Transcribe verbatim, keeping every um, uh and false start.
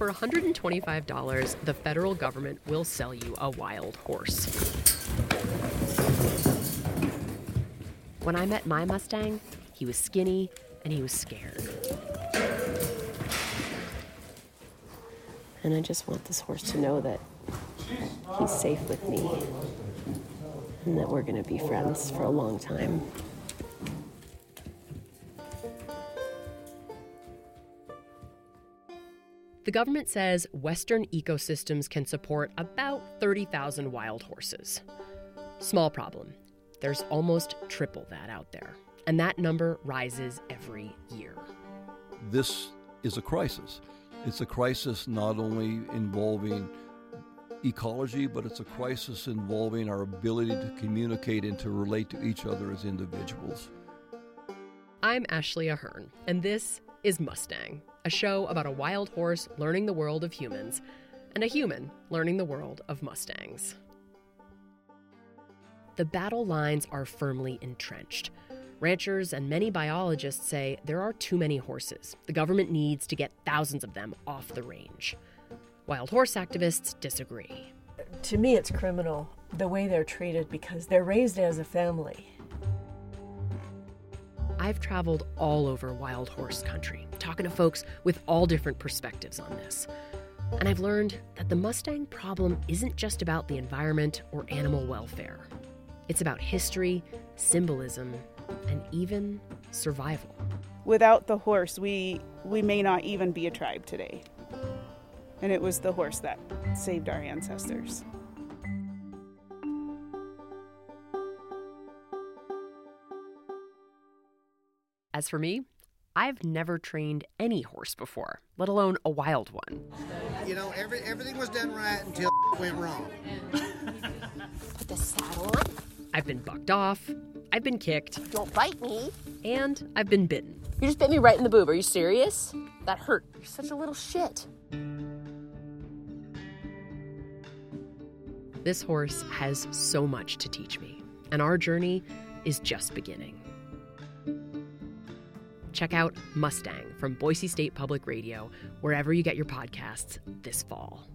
for one hundred twenty-five dollars, the federal government will sell you a wild horse. When I met my Mustang, he was skinny and he was scared. And I just want this horse to know that he's safe with me and that we're going to be friends for a long time. The government says Western ecosystems can support about thirty thousand wild horses. Small problem. There's almost triple that out there. And that number rises every year. This is a crisis. It's a crisis not only involving ecology, but it's a crisis involving our ability to communicate and to relate to each other as individuals. I'm Ashley Ahearn, and this is Mustang, a show about a wild horse learning the world of humans and a human learning the world of Mustangs. The battle lines are firmly entrenched. Ranchers and many biologists say there are too many horses. The government needs to get thousands of them off the range. Wild horse activists disagree. To me, it's criminal the way they're treated because they're raised as a family. I've traveled all over wild horse country, talking to folks with all different perspectives on this. And I've learned that the Mustang problem isn't just about the environment or animal welfare. It's about history, symbolism, and even survival. Without the horse, we we may not even be a tribe today. And it was the horse that saved our ancestors. As for me, I've never trained any horse before, let alone a wild one. You know, every, everything was done right until went wrong. Put the saddle on. I've been bucked off. I've been kicked. Don't bite me. And I've been bitten. You just bit me right in the boob. Are you serious? That hurt. You're such a little shit. This horse has so much to teach me, and our journey is just beginning. Check out Mustang from Boise State Public Radio, wherever you get your podcasts this fall.